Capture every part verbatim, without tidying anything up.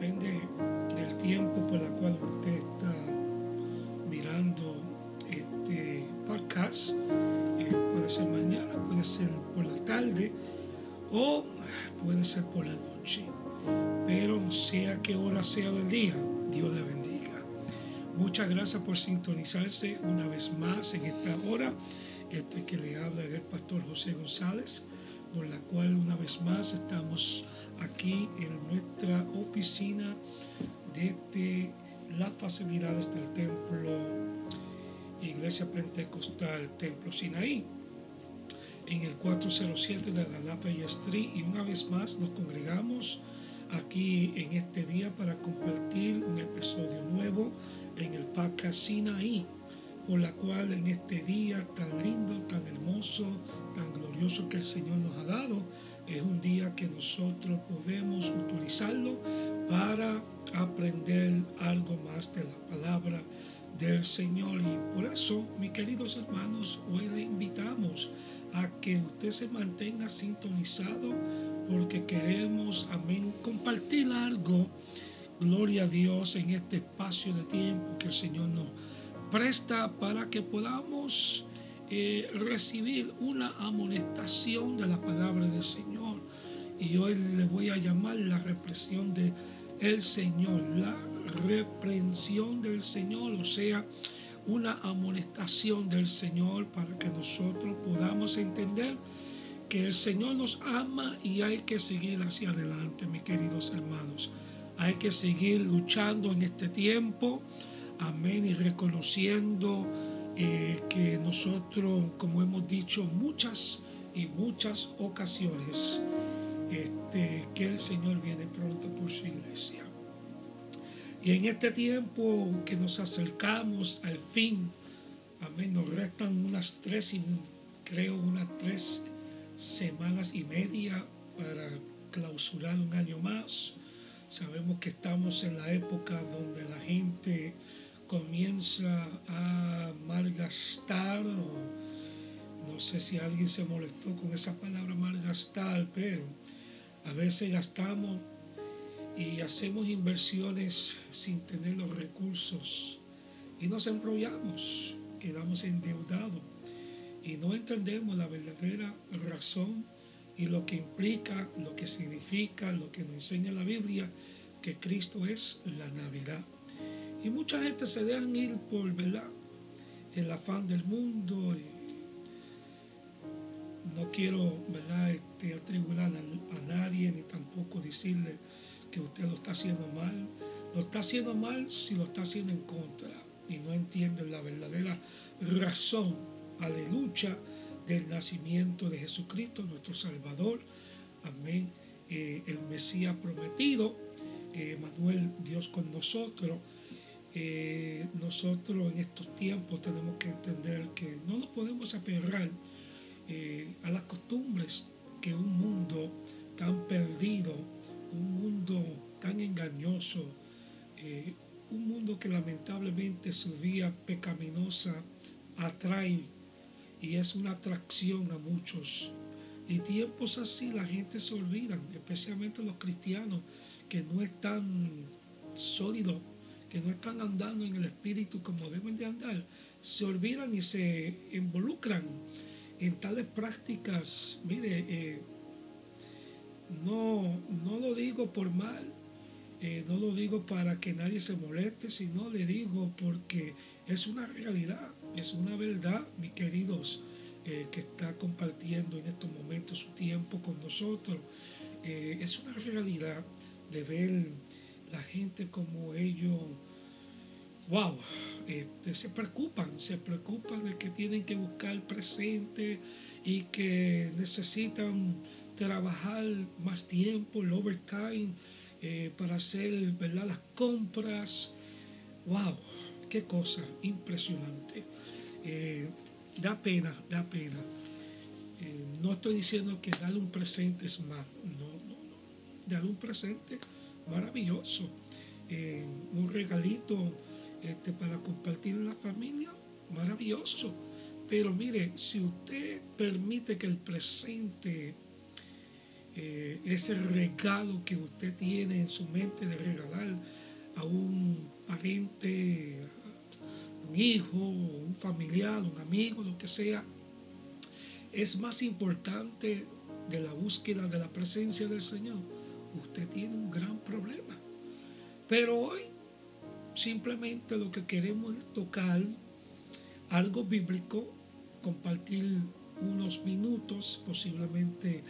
depende del tiempo por el cual usted está mirando este podcast. Eh, puede ser mañana, puede ser por la tarde o puede ser por la noche. Pero sea que hora sea del día, Dios le bendiga. Muchas gracias por sintonizarse una vez más en esta hora. Este que le habla es el pastor José González, por la cual una vez más estamos aquí en nuestra oficina desde las facilidades del templo Iglesia Pentecostal Templo Sinaí, en el cuatro cero siete de la Lapa y Street, y una vez más nos congregamos aquí en este día para compartir un episodio nuevo en el podcast Sinaí, por la cual en este día tan lindo, tan hermoso, tan glorioso que el Señor nos ha dado, es un día que nosotros podemos utilizarlo para aprender algo más de la palabra del Señor. Y por eso, mis queridos hermanos, hoy le invitamos a que usted se mantenga sintonizado, porque queremos, amén, compartir algo, gloria a Dios, en este espacio de tiempo que el Señor nos presta para que podamos eh, recibir una amonestación de la palabra del Señor. Y hoy le voy a llamar la reprensión del Señor, la reprensión del Señor, o sea, una amonestación del Señor para que nosotros podamos entender que el Señor nos ama y hay que seguir hacia adelante, mis queridos hermanos. Hay que seguir luchando en este tiempo, amén, y reconociendo eh, que nosotros, como hemos dicho muchas y muchas ocasiones, este, que el Señor viene pronto por su iglesia. Y en este tiempo que nos acercamos al fin, amén, nos restan unas tres, y, creo, unas tres semanas y media para clausurar un año más. Sabemos que estamos en la época donde la gente comienza a malgastar, o no sé si alguien se molestó con esa palabra malgastar, pero a veces gastamos y hacemos inversiones sin tener los recursos y nos embrollamos, quedamos endeudados y no entendemos la verdadera razón y lo que implica, lo que significa, lo que nos enseña la Biblia, que Cristo es la Navidad. Y mucha gente se dejan ir por, ¿verdad?, el afán del mundo. No quiero, ¿verdad?, este, atribular a, a nadie, ni tampoco decirle que usted lo está haciendo mal. Lo está haciendo mal si lo está haciendo en contra y no entienden la verdadera razón, aleluya, del nacimiento de Jesucristo, nuestro Salvador, amén, eh, el Mesías prometido, eh, Manuel, Dios con nosotros. Eh, nosotros en estos tiempos tenemos que entender que no nos podemos aferrar eh, a las costumbres que un mundo tan perdido, un mundo tan engañoso, eh, un mundo que lamentablemente su vía pecaminosa atrae, y es una atracción a muchos. Y tiempos así la gente se olvida, especialmente los cristianos que no están sólidos, que no están andando en el espíritu como deben de andar, se olvidan y se involucran en tales prácticas. Mire, eh, no, no lo digo por mal, eh, no lo digo para que nadie se moleste, sino le digo porque es una realidad. Es una verdad, mis queridos, eh, que está compartiendo en estos momentos su tiempo con nosotros. Eh, es una realidad de ver la gente como ellos, wow, este, se preocupan, se preocupan de que tienen que buscar presente y que necesitan trabajar más tiempo, el overtime, eh, para hacer, ¿verdad?, las compras. Wow, qué cosa impresionante. Eh, da pena, da pena. Eh, no estoy diciendo que darle un presente es malo. No, no, no. Darle un presente maravilloso. Eh, un regalito este, para compartir en la familia, maravilloso. Pero mire, si usted permite que el presente eh, ese regalo que usted tiene en su mente de regalar a un pariente, un hijo, un familiar, un amigo, lo que sea, es más importante de la búsqueda de la presencia del Señor. Usted tiene un gran problema. Pero hoy simplemente lo que queremos es tocar algo bíblico, compartir unos minutos. Posiblemente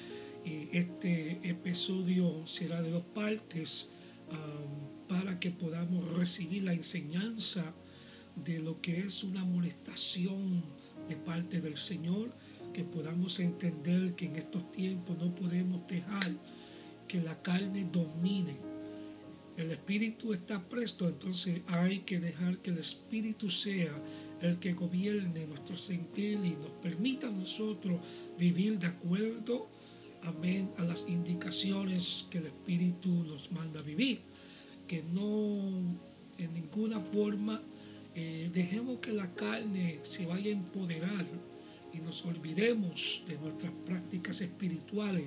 eh, este episodio será de dos partes um, para que podamos recibir la enseñanza de lo que es una amonestación de parte del Señor, que podamos entender que en estos tiempos no podemos dejar que la carne domine. El Espíritu está presto, entonces hay que dejar que el Espíritu sea el que gobierne nuestro sentir y nos permita a nosotros vivir de acuerdo, amén, a las indicaciones que el Espíritu nos manda vivir. Que no en ninguna forma eh, dejemos que la carne se vaya a empoderar y nos olvidemos de nuestras prácticas espirituales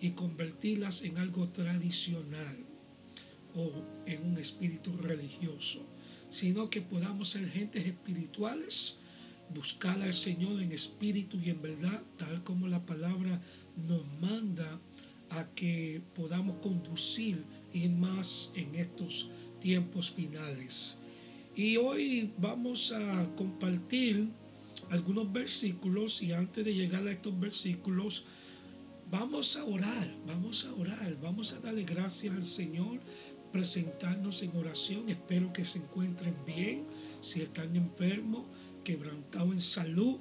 y convertirlas en algo tradicional o en un espíritu religioso, sino que podamos ser gentes espirituales, buscar al Señor en espíritu y en verdad, tal como la palabra nos manda a que podamos conducir, y más en estos tiempos finales. Y hoy vamos a compartir algunos versículos, y antes de llegar a estos versículos, vamos a orar, vamos a orar, vamos a darle gracias al Señor, presentarnos en oración. Espero que se encuentren bien. Si están enfermos, quebrantados en salud,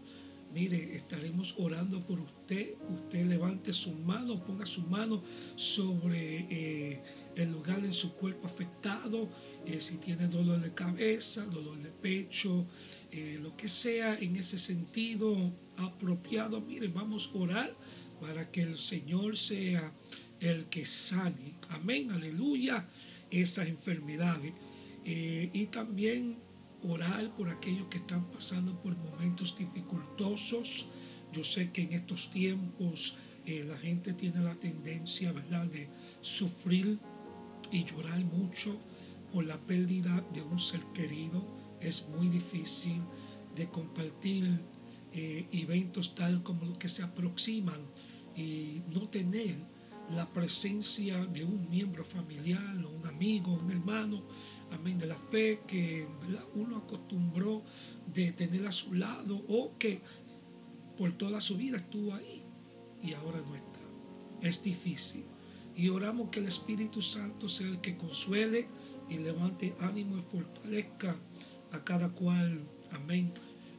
mire, estaremos orando por usted. Usted levante su mano, ponga su mano sobre eh, el lugar en su cuerpo afectado. Eh, si tiene dolor de cabeza, dolor de pecho, eh, lo que sea en ese sentido apropiado, mire, vamos a orar para que el Señor sea el que sane. Amén, aleluya, esas enfermedades. Eh, y también orar por aquellos que están pasando por momentos dificultosos. Yo sé que en estos tiempos eh, la gente tiene la tendencia, ¿verdad?, de sufrir y llorar mucho por la pérdida de un ser querido. Es muy difícil de compartir eh, eventos tal como los que se aproximan y no tener la presencia de un miembro familiar o un amigo, un hermano, amén, de la fe que, ¿verdad?, uno acostumbró de tener a su lado o que por toda su vida estuvo ahí y ahora no está. Es difícil. Y oramos que el Espíritu Santo sea el que consuele y levante ánimo y fortalezca a cada cual, amén,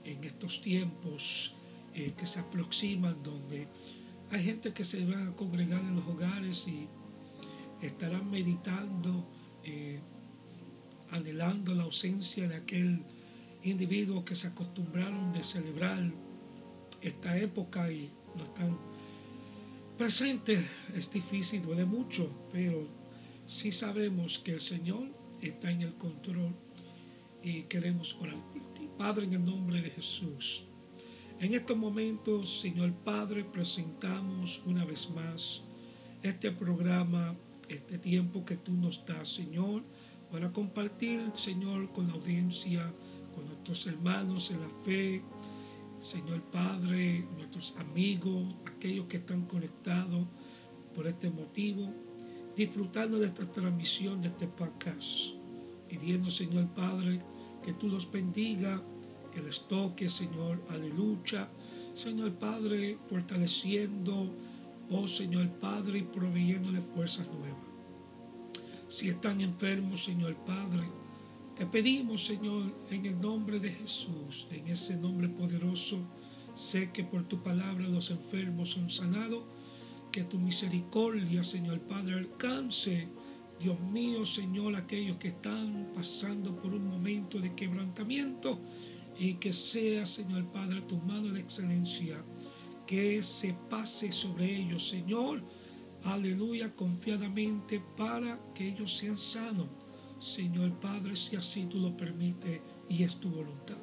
en estos tiempos eh, que se aproximan, donde hay gente que se van a congregar en los hogares y estarán meditando, eh, anhelando la ausencia de aquel individuo que se acostumbraron de celebrar esta época y no están presentes. Es difícil, duele mucho, pero sí sabemos que el Señor está en el control y queremos orar por ti. Padre, en el nombre de Jesús, en estos momentos, Señor Padre, presentamos una vez más este programa, este tiempo que tú nos das, Señor, para compartir, Señor, con la audiencia, con nuestros hermanos en la fe, Señor Padre, nuestros amigos, aquellos que están conectados por este motivo, disfrutando de esta transmisión, de este podcast, pidiendo, Señor Padre, que tú los bendiga, que les toque, Señor, aleluya, Señor Padre, fortaleciendo, oh Señor Padre, y proveyéndole fuerzas nuevas. Si están enfermos, Señor Padre, te pedimos, Señor, en el nombre de Jesús, en ese nombre poderoso, sé que por tu palabra los enfermos son sanados, que tu misericordia, Señor Padre, alcance, Dios mío, Señor, aquellos que están pasando por un momento de quebrantamiento, y que sea, Señor Padre, tu mano de excelencia, que se pase sobre ellos, Señor, aleluya, confiadamente, para que ellos sean sanos, Señor Padre, si así tú lo permites y es tu voluntad.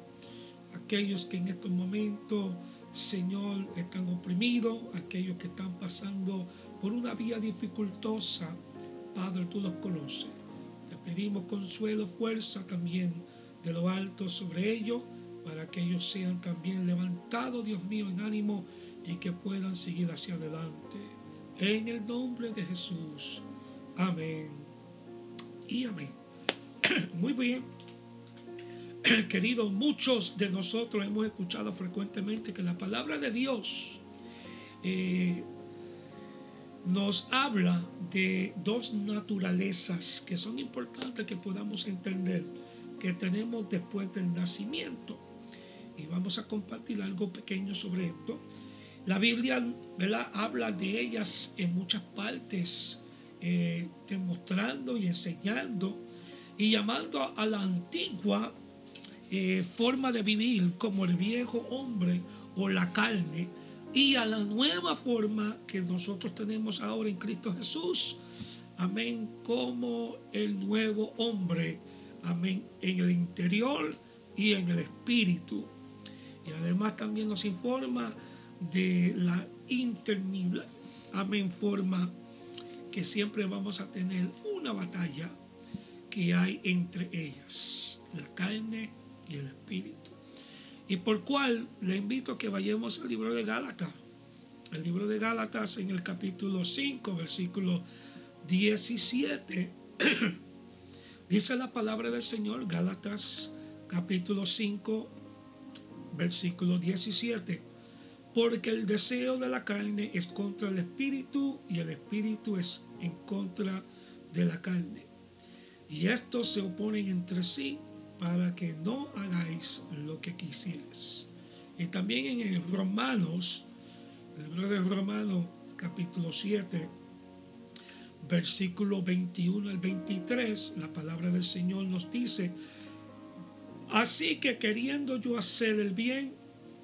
Aquellos que en estos momentos, Señor, están oprimidos, aquellos que están pasando por una vía dificultosa, Padre, tú los conoces. Te pedimos consuelo, fuerza también de lo alto sobre ellos, para que ellos sean también levantados, Dios mío, en ánimo y que puedan seguir hacia adelante. En el nombre de Jesús. Amén. Y amén. Muy bien. Queridos, muchos de nosotros hemos escuchado frecuentemente que la palabra de Dios eh, nos habla de dos naturalezas que son importantes que podamos entender, que tenemos después del nacimiento. Y vamos a compartir algo pequeño sobre esto. La Biblia, ¿verdad?, habla de ellas en muchas partes, eh, demostrando y enseñando y llamando a la antigua eh, forma de vivir como el viejo hombre o la carne, y a la nueva forma que nosotros tenemos ahora en Cristo Jesús. Amén. Como el nuevo hombre. Amén. En el interior y en el espíritu. Y además también nos informa de la interminable, amén, forma que siempre vamos a tener una batalla que hay entre ellas, la carne y el espíritu. Y por cual le invito a que vayamos al libro de Gálatas, el libro de Gálatas en el capítulo cinco, versículo diecisiete, dice la palabra del Señor, Gálatas capítulo cinco, versículo diecisiete. Porque el deseo de la carne es contra el espíritu y el espíritu es en contra de la carne. Y estos se oponen entre sí para que no hagáis lo que quisierais. Y también en el Romanos, el libro de Romanos capítulo siete, versículo veintiuno al veintitrés, la palabra del Señor nos dice: así que queriendo yo hacer el bien,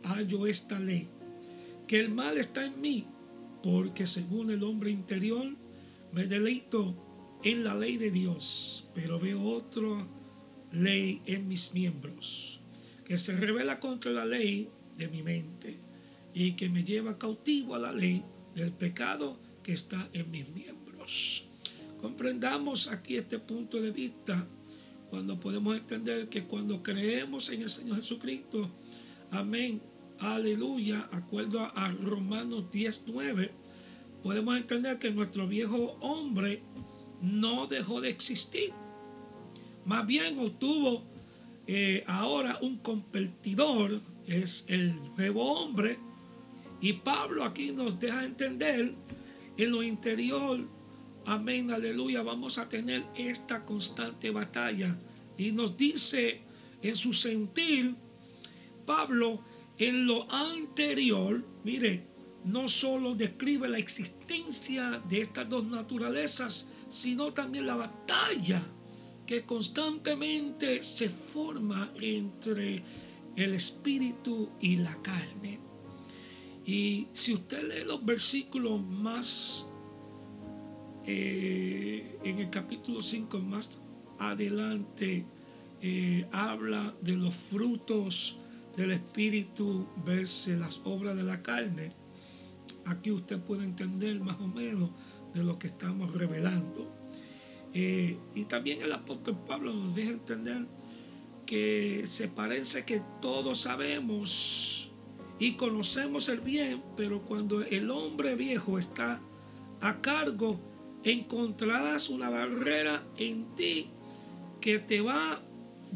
hallo esta ley, que el mal está en mí, porque según el hombre interior me deleito en la ley de Dios, pero veo otra ley en mis miembros, que se revela contra la ley de mi mente y que me lleva cautivo a la ley del pecado que está en mis miembros. Comprendamos aquí este punto de vista cuando podemos entender que cuando creemos en el Señor Jesucristo, amén, aleluya, acuerdo a Romanos diez nueve, podemos entender que nuestro viejo hombre no dejó de existir. Más bien obtuvo eh, ahora un competidor, es el nuevo hombre. Y Pablo aquí nos deja entender en lo interior, amén, aleluya, vamos a tener esta constante batalla. Y nos dice en su sentir, Pablo, en lo anterior, mire, no solo describe la existencia de estas dos naturalezas, sino también la batalla que constantemente se forma entre el espíritu y la carne. Y si usted lee los versículos más, eh, en el capítulo cinco, más adelante, eh, habla de los frutos del espíritu versus las obras de la carne. Aquí usted puede entender más o menos de lo que estamos revelando. Eh, y también el apóstol Pablo nos deja entender que se parece que todos sabemos y conocemos el bien, pero cuando el hombre viejo está a cargo, encontrarás una barrera en ti que te va a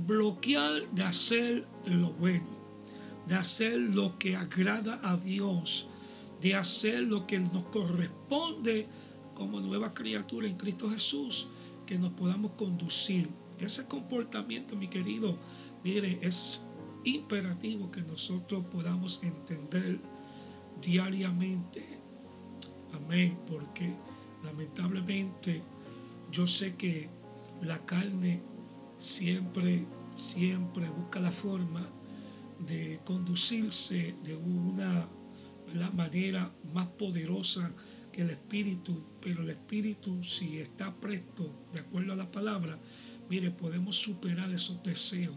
bloquear de hacer lo bueno, de hacer lo que agrada a Dios, de hacer lo que nos corresponde como nueva criatura en Cristo Jesús, que nos podamos conducir. Ese comportamiento, mi querido, mire, es imperativo que nosotros podamos entender diariamente. Amén, porque lamentablemente yo sé que la carne siempre, siempre busca la forma de conducirse de una, ¿verdad?, manera más poderosa que el espíritu. Pero el espíritu, si está presto de acuerdo a la palabra, mire, podemos superar esos deseos,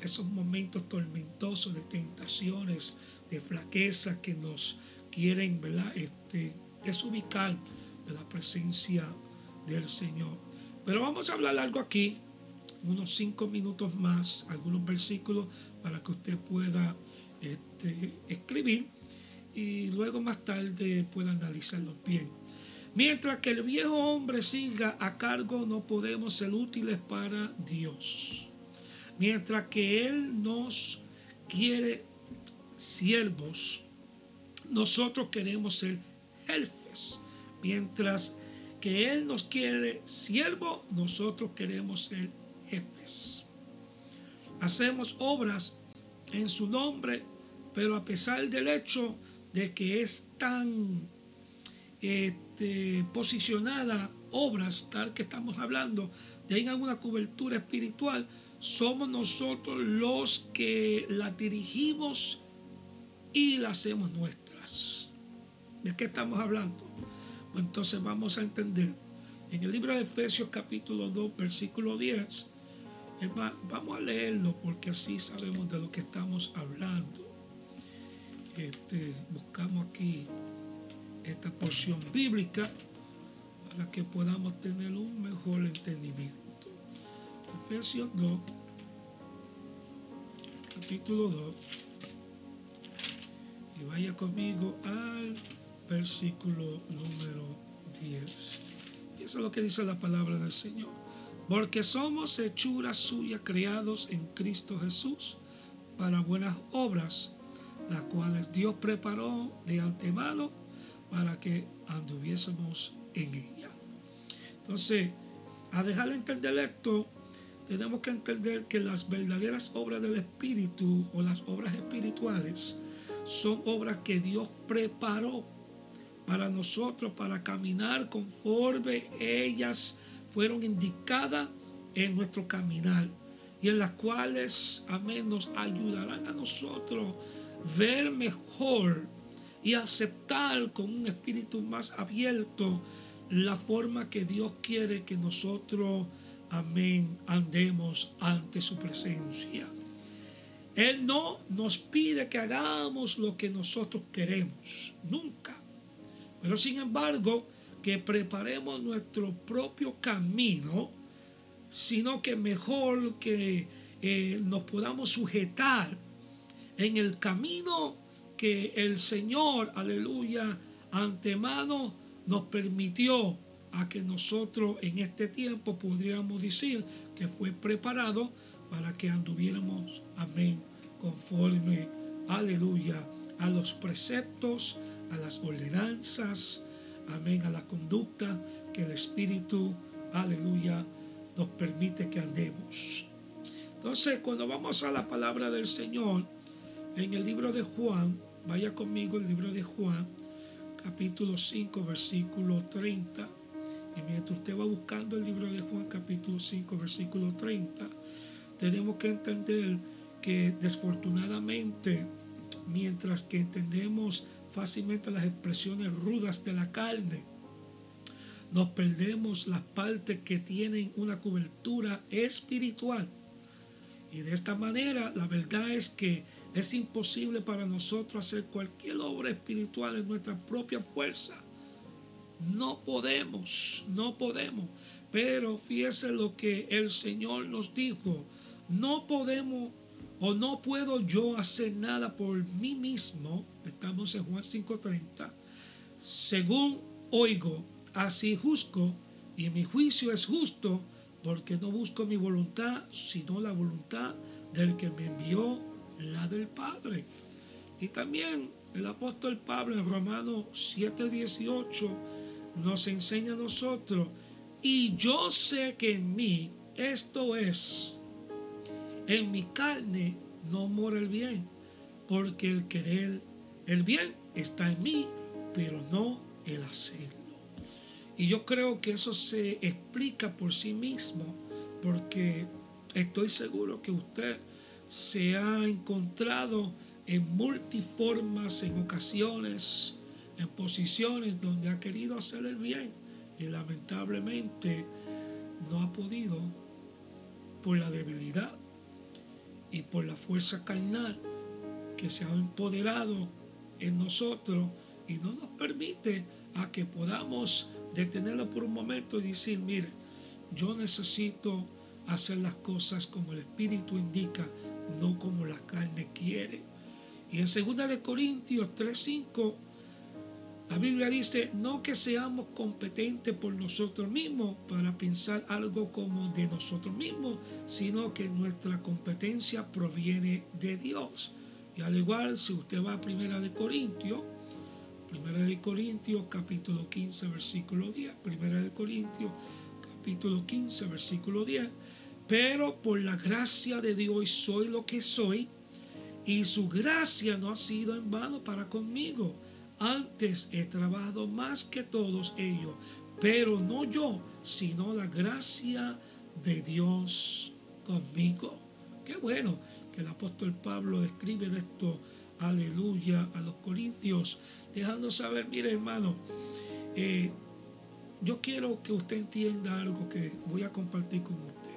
esos momentos tormentosos de tentaciones, de flaqueza que nos quieren, ¿verdad?, este, desubicar de la presencia del Señor. Pero vamos a hablar algo aquí, unos cinco minutos más, algunos versículos para que usted pueda este, escribir y luego más tarde pueda analizarlos bien. Mientras que el viejo hombre siga a cargo, no podemos ser útiles para Dios. Mientras que Él nos quiere siervos, nosotros queremos ser jefes. Mientras que Él nos quiere siervos, nosotros queremos ser jefes. Hacemos obras en su nombre, pero a pesar del hecho de que es tan este, posicionada obras, tal que estamos hablando, tengan una cobertura espiritual, somos nosotros los que las dirigimos y las hacemos nuestras. ¿De qué estamos hablando? Pues entonces vamos a entender. En el libro de Efesios capítulo dos, versículo diez, es más, vamos a leerlo porque así sabemos de lo que estamos hablando. Este, buscamos aquí esta porción bíblica para que podamos tener un mejor entendimiento. Efesios dos, capítulo dos, y vaya conmigo al versículo número diez. Y eso es lo que dice la palabra del Señor. Porque somos hechuras suyas, creados en Cristo Jesús para buenas obras, las cuales Dios preparó de antemano para que anduviésemos en ella. Entonces, a dejar de entender esto, tenemos que entender que las verdaderas obras del Espíritu o las obras espirituales son obras que Dios preparó para nosotros para caminar conforme ellas fueron indicadas en nuestro caminar y en las cuales, amén, nos ayudarán a nosotros ver mejor y aceptar con un espíritu más abierto la forma que Dios quiere que nosotros, amén, andemos ante su presencia. Él no nos pide que hagamos lo que nosotros queremos, nunca. Pero sin embargo, que preparemos nuestro propio camino, sino que mejor que eh, nos podamos sujetar en el camino que el Señor, aleluya, antemano nos permitió a que nosotros en este tiempo podríamos decir que fue preparado para que anduviéramos, amén, conforme, aleluya, a los preceptos, a las ordenanzas, amén, a la conducta que el Espíritu, aleluya, nos permite que andemos. Entonces, cuando vamos a la palabra del Señor, en el libro de Juan, vaya conmigo el libro de Juan, capítulo cinco, versículo treinta, y mientras usted va buscando el libro de Juan capítulo cinco, versículo treinta, tenemos que entender que desafortunadamente, mientras que entendemos fácilmente las expresiones rudas de la carne, nos perdemos las partes que tienen una cobertura espiritual. Y de esta manera, la verdad es que es imposible para nosotros hacer cualquier obra espiritual en nuestra propia fuerza. No podemos, no podemos. Pero fíjese lo que el Señor nos dijo. No podemos o no puedo yo hacer nada por mí mismo. Estamos en Juan cinco treinta. Según oigo, así juzgo, y mi juicio es justo, porque no busco mi voluntad, sino la voluntad del que me envió, la del Padre. Y también el apóstol Pablo en Romanos siete dieciocho nos enseña a nosotros, y yo sé que en mí, esto es, en mi carne no mora el bien, porque el querer, el bien está en mí, pero no el hacerlo. Y yo creo que eso se explica por sí mismo, porque estoy seguro que usted se ha encontrado en multiformas, en ocasiones, en posiciones donde ha querido hacer el bien y lamentablemente no ha podido por la debilidad y por la fuerza carnal que se ha empoderado en nosotros y no nos permite a que podamos detenerla por un momento y decir, mire, yo necesito hacer las cosas como el Espíritu indica, no como la carne quiere. Y en segunda de Corintios tres cinco, la Biblia dice, no que seamos competentes por nosotros mismos para pensar algo como de nosotros mismos, sino que nuestra competencia proviene de Dios. Y al igual, si usted va a primera de Corintios, primera de Corintios capítulo quince versículo diez, primera de Corintios capítulo quince versículo diez, pero por la gracia de Dios soy lo que soy, y su gracia no ha sido en vano para conmigo. Antes he trabajado más que todos ellos, pero no yo, sino la gracia de Dios conmigo. Qué bueno que el apóstol Pablo describe esto, aleluya, a los corintios, dejando saber, mire hermano, eh, yo quiero que usted entienda algo que voy a compartir con usted.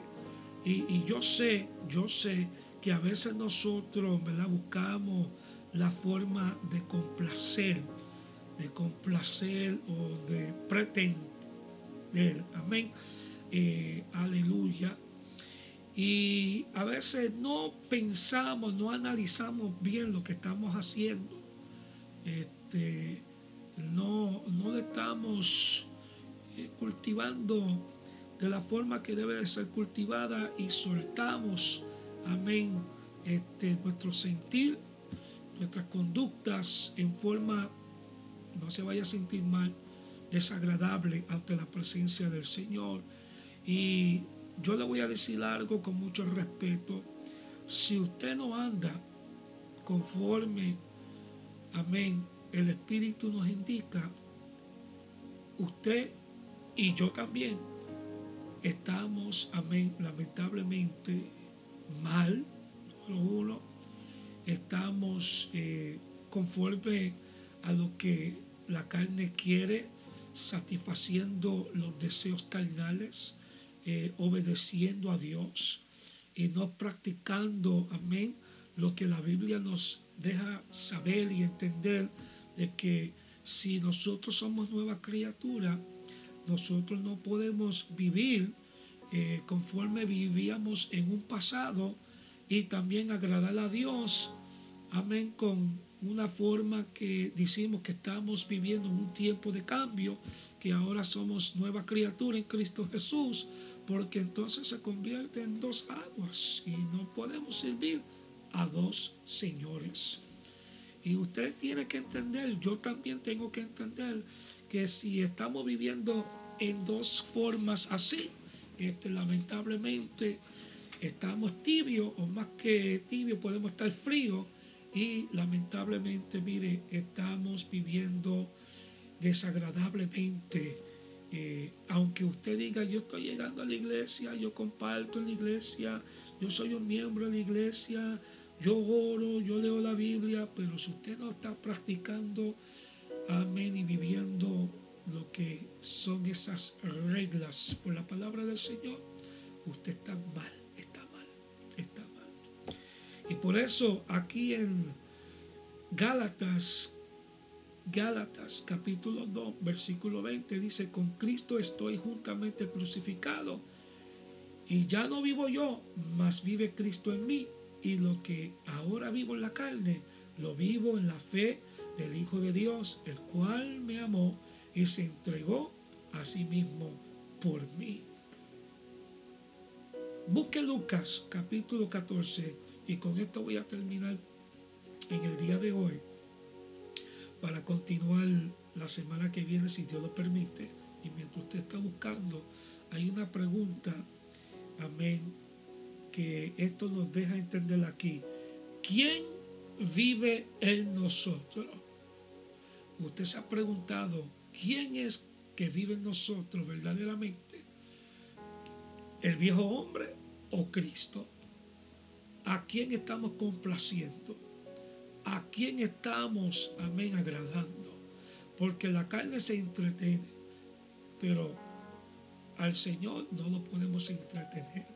Y, y yo sé, yo sé que a veces nosotros, ¿verdad?, buscamos la forma de complacer, de complacer o de pretender, amén, eh, aleluya. Y a veces no pensamos, no analizamos bien lo que estamos haciendo, este, no, no le estamos cultivando de la forma que debe de ser cultivada y soltamos, amén, este, nuestro sentir, nuestras conductas en forma, no se vaya a sentir mal, desagradable ante la presencia del Señor. Y yo le voy a decir algo con mucho respeto. Si usted no anda conforme, amén, el Espíritu nos indica, usted y yo también estamos, amén, lamentablemente mal, número uno, estamos eh, conforme a lo que la carne quiere, satisfaciendo los deseos carnales, Eh, obedeciendo a Dios y no practicando, amén, lo que la Biblia nos deja saber y entender, de que si nosotros somos nueva criatura, nosotros no podemos vivir eh, conforme vivíamos en un pasado, y también agradar a Dios, amén, con una forma que decimos que estamos viviendo en un tiempo de cambio, que ahora somos nueva criatura en Cristo Jesús, porque entonces se convierte en dos aguas y no podemos servir a dos señores. Y usted tiene que entender, yo también tengo que entender, que si estamos viviendo en dos formas así, este, lamentablemente estamos tibios, o más que tibios, podemos estar fríos. Y lamentablemente, mire, estamos viviendo desagradablemente. Eh, aunque usted diga, yo estoy llegando a la iglesia, yo comparto en la iglesia, yo soy un miembro de la iglesia, yo oro, yo leo la Biblia, pero si usted no está practicando, amén, y viviendo lo que son esas reglas por la palabra del Señor, usted está mal, está mal, está mal. Y por eso aquí en Gálatas, Gálatas capítulo dos, versículo veinte, dice, con Cristo estoy juntamente crucificado, y ya no vivo yo, mas vive Cristo en mí, y lo que ahora vivo en la carne, lo vivo en la fe del Hijo de Dios, el cual me amó y se entregó a sí mismo por mí. Busque Lucas capítulo catorce. Y con esto voy a terminar en el día de hoy para continuar la semana que viene, si Dios lo permite. Y mientras usted está buscando, hay una pregunta, amén, que esto nos deja entender aquí. ¿Quién vive en nosotros? Usted se ha preguntado, ¿quién es que vive en nosotros verdaderamente? ¿El viejo hombre o Cristo? ¿A quién estamos complaciendo? ¿A quién estamos, amén, agradando? Porque la carne se entretiene, pero al Señor no lo podemos entretener.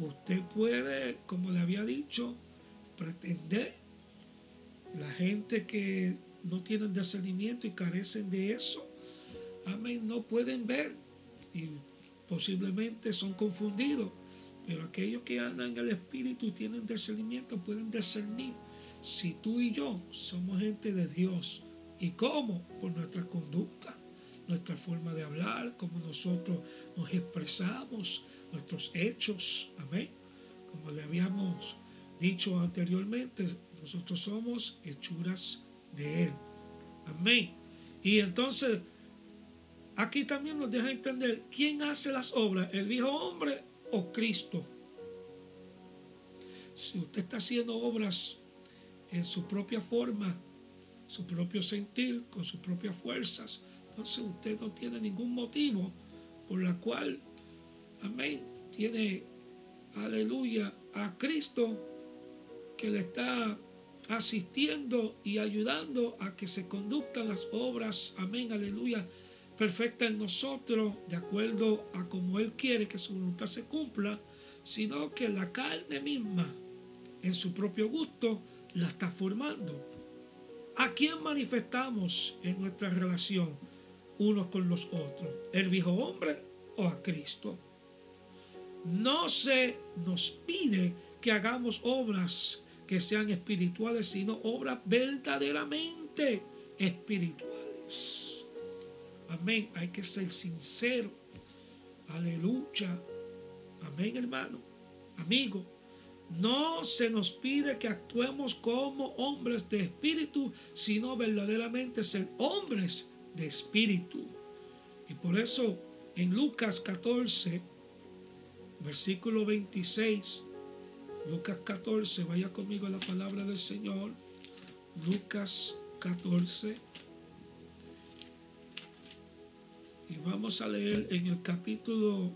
Usted puede, como le había dicho, pretender. La gente que no tiene discernimiento y carecen de eso, amén, no pueden ver y posiblemente son confundidos. Pero aquellos que andan en el Espíritu tienen discernimiento, pueden discernir si tú y yo somos gente de Dios. ¿Y cómo? Por nuestra conducta, nuestra forma de hablar, cómo nosotros nos expresamos, nuestros hechos. Amén. Como le habíamos dicho anteriormente, nosotros somos hechuras de Él. Amén. Y entonces, aquí también nos deja entender quién hace las obras, el viejo hombre o Cristo. Si usted está haciendo obras en su propia forma, su propio sentir, con sus propias fuerzas, entonces usted no tiene ningún motivo por la cual, amén, tiene, aleluya, a Cristo que le está asistiendo y ayudando a que se conduzcan las obras, amén, aleluya, perfecta en nosotros, de acuerdo a como Él quiere que su voluntad se cumpla, sino que la carne misma, en su propio gusto, la está formando. ¿A quién manifestamos en nuestra relación unos con los otros? ¿El viejo hombre o a Cristo? No se nos pide que hagamos obras que sean espirituales, sino obras verdaderamente espirituales. Amén. Hay que ser sincero. Aleluya. Amén, hermano. Amigo. No se nos pide que actuemos como hombres de espíritu, sino verdaderamente ser hombres de espíritu. Y por eso en Lucas catorce, versículo veintiséis. Lucas catorce, vaya conmigo a la palabra del Señor. Lucas catorce. Y vamos a leer en el capítulo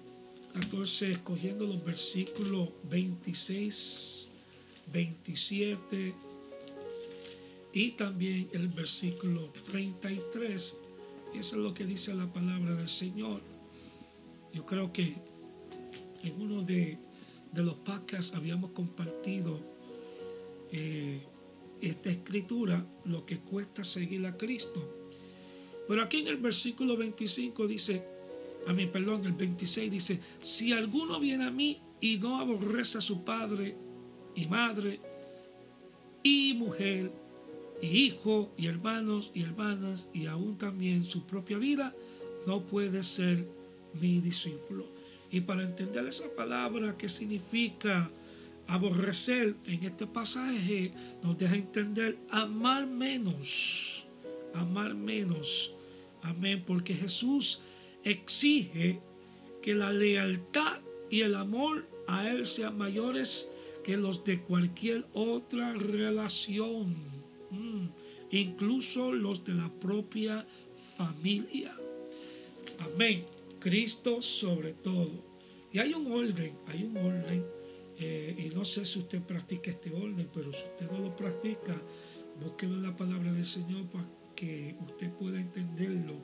catorce, escogiendo los versículos veintiséis, veintisiete y también el versículo treinta y tres. Y eso es lo que dice la palabra del Señor. Yo creo que en uno de, de los podcasts habíamos compartido eh, esta escritura, lo que cuesta seguir a Cristo. Pero aquí en el versículo veinticinco dice, a mí, perdón, el veintiséis dice, si alguno viene a mí y no aborrece a su padre y madre y mujer y hijo y hermanos y hermanas y aún también su propia vida, no puede ser mi discípulo. Y para entender esa palabra que significa aborrecer en este pasaje, nos deja entender amar menos, amar menos. Amén, porque Jesús exige que la lealtad y el amor a Él sean mayores que los de cualquier otra relación, mm, incluso los de la propia familia. Amén, Cristo sobre todo. Y hay un orden, hay un orden, eh, y no sé si usted practica este orden, pero si usted no lo practica, búsquelo en la palabra del Señor para que usted pueda entenderlo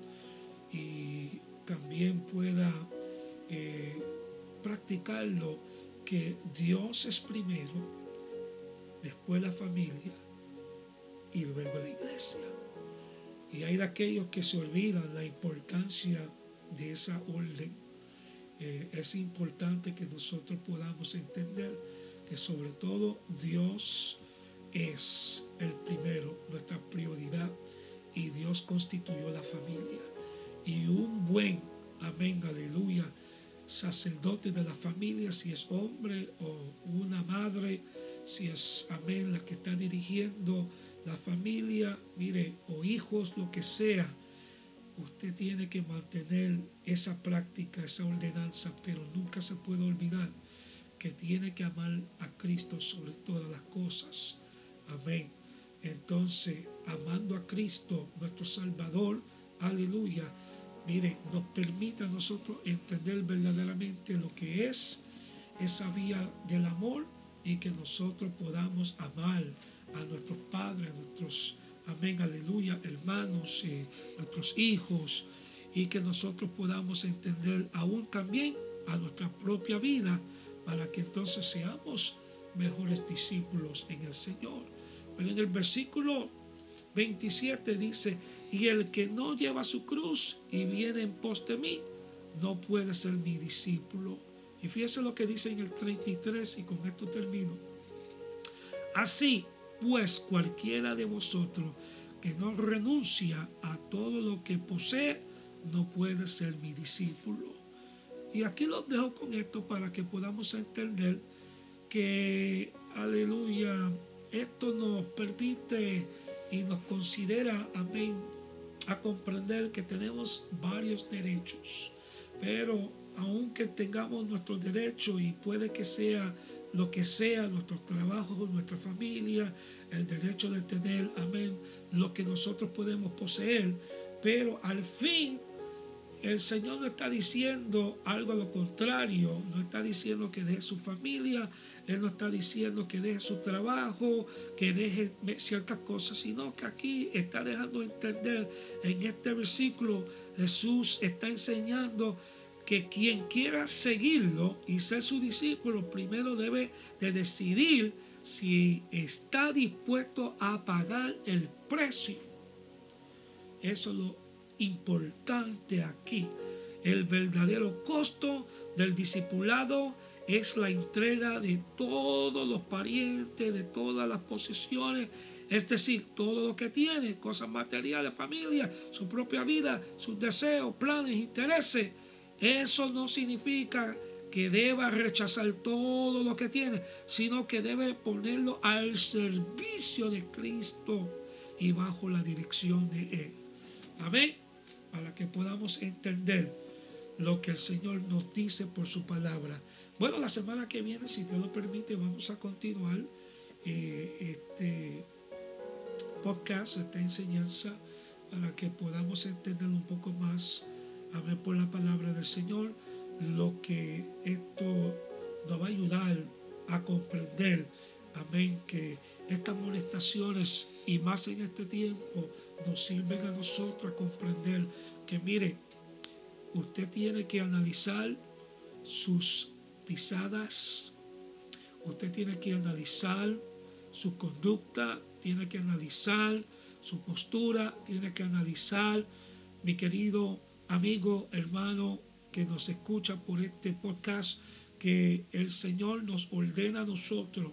y también pueda eh, practicarlo, que Dios es primero, después la familia y luego la iglesia. Y hay de aquellos que se olvidan la importancia de esa orden. Eh, es importante que nosotros podamos entender que sobre todo Dios es el primero, nuestra prioridad. Y Dios constituyó la familia. Y un buen, amén, aleluya, sacerdote de la familia, si es hombre o una madre, si es, amén, la que está dirigiendo la familia, mire, o hijos, lo que sea, usted tiene que mantener esa práctica, esa ordenanza, pero nunca se puede olvidar que tiene que amar a Cristo sobre todas las cosas. Amén. Entonces, amando a Cristo, nuestro Salvador, aleluya, mire, nos permite a nosotros entender verdaderamente lo que es esa vía del amor y que nosotros podamos amar a nuestros padres, a nuestros, amén, aleluya, hermanos, eh, nuestros hijos, y que nosotros podamos entender aún también a nuestra propia vida para que entonces seamos mejores discípulos en el Señor. Pero en el versículo veintisiete dice, Y el que no lleva su cruz y viene en pos de mí, no puede ser mi discípulo. Y fíjese lo que dice en el treinta y tres, y con esto termino. Así pues, cualquiera de vosotros que no renuncia a todo lo que posee, no puede ser mi discípulo. Y aquí los dejo con esto para que podamos entender que, aleluya, esto nos permite y nos considera, amén, a comprender que tenemos varios derechos. Pero aunque tengamos nuestros derechos, y puede que sea lo que sea, nuestros trabajos, nuestra familia, el derecho de tener, amén, lo que nosotros podemos poseer, pero al fin el Señor no está diciendo algo a lo contrario. No está diciendo que deje su familia, Él no está diciendo que deje su trabajo, que deje ciertas cosas, sino que aquí está dejando entender en este versículo, Jesús está enseñando que quien quiera seguirlo y ser su discípulo, primero debe de decidir si está dispuesto a pagar el precio. Eso es lo importante aquí. El verdadero costo del discipulado es la entrega de todos los parientes, de todas las posesiones, es decir, todo lo que tiene, cosas materiales, familia, su propia vida, sus deseos, planes, intereses. Eso no significa que deba rechazar todo lo que tiene, sino que debe ponerlo al servicio de Cristo y bajo la dirección de Él. Amén. Para que podamos entender lo que el Señor nos dice por su palabra. Bueno, la semana que viene, si Dios lo permite, vamos a continuar eh, este podcast, esta enseñanza, para que podamos entender un poco más, amén, por la palabra del Señor, lo que esto nos va a ayudar a comprender, amén, que estas molestaciones, y más en este tiempo, nos sirven a nosotros a comprender que, mire, usted tiene que analizar sus pisadas, usted tiene que analizar su conducta, tiene que analizar su postura, tiene que analizar, mi querido amigo, hermano que nos escucha por este podcast, que el Señor nos ordena a nosotros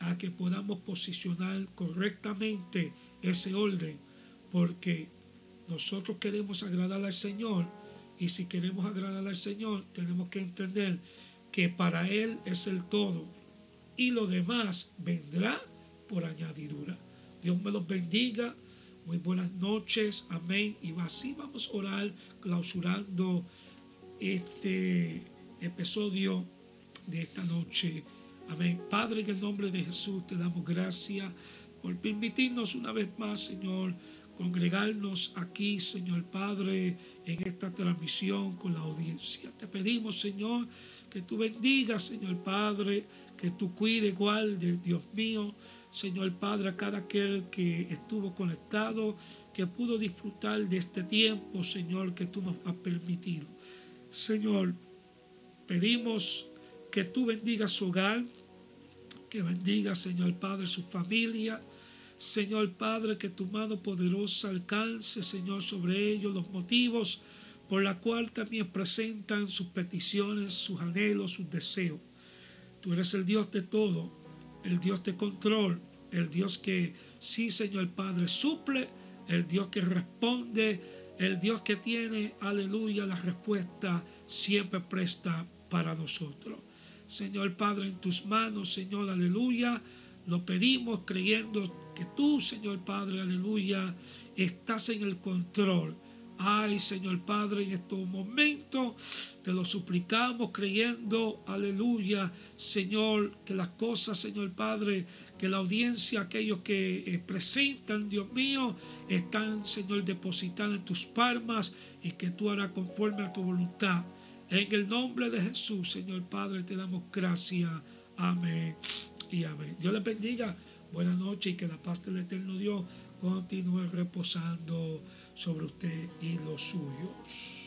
a que podamos posicionar correctamente ese orden, porque nosotros queremos agradar al Señor, y si queremos agradar al Señor tenemos que entender que para Él es el todo y lo demás vendrá por añadidura. Dios me los bendiga. Muy buenas noches. Amén. Y así vamos a orar clausurando este episodio de esta noche. Amén. Padre, en el nombre de Jesús te damos gracias por permitirnos una vez más, Señor, congregarnos aquí, Señor Padre, en esta transmisión con la audiencia. Te pedimos, Señor, que tú bendigas, Señor Padre, que tú cuides, guardes, Dios mío, Señor Padre, a cada aquel que estuvo conectado, que pudo disfrutar de este tiempo, Señor, que tú nos has permitido. Señor, pedimos que tú bendigas su hogar, que bendiga, Señor Padre, su familia. Señor Padre, que tu mano poderosa alcance, Señor, sobre ellos los motivos por la cual también presentan sus peticiones, sus anhelos, sus deseos. Tú eres el Dios de todo, el Dios de control, el Dios que sí, Señor Padre, suple, el Dios que responde, el Dios que tiene, aleluya, la respuesta siempre presta para nosotros. Señor Padre, en tus manos, Señor, aleluya, lo pedimos creyendo que tú, Señor Padre, aleluya, estás en el control. Ay, Señor Padre, en estos momentos te lo suplicamos creyendo, aleluya, Señor, que las cosas, Señor Padre, que la audiencia, aquellos que eh, presentan, Dios mío, están, Señor, depositadas en tus palmas y que tú harás conforme a tu voluntad. En el nombre de Jesús, Señor Padre, te damos gracias. Amén y amén. Dios les bendiga. Buenas noches y que la paz del eterno Dios continúe reposando sobre usted y los suyos.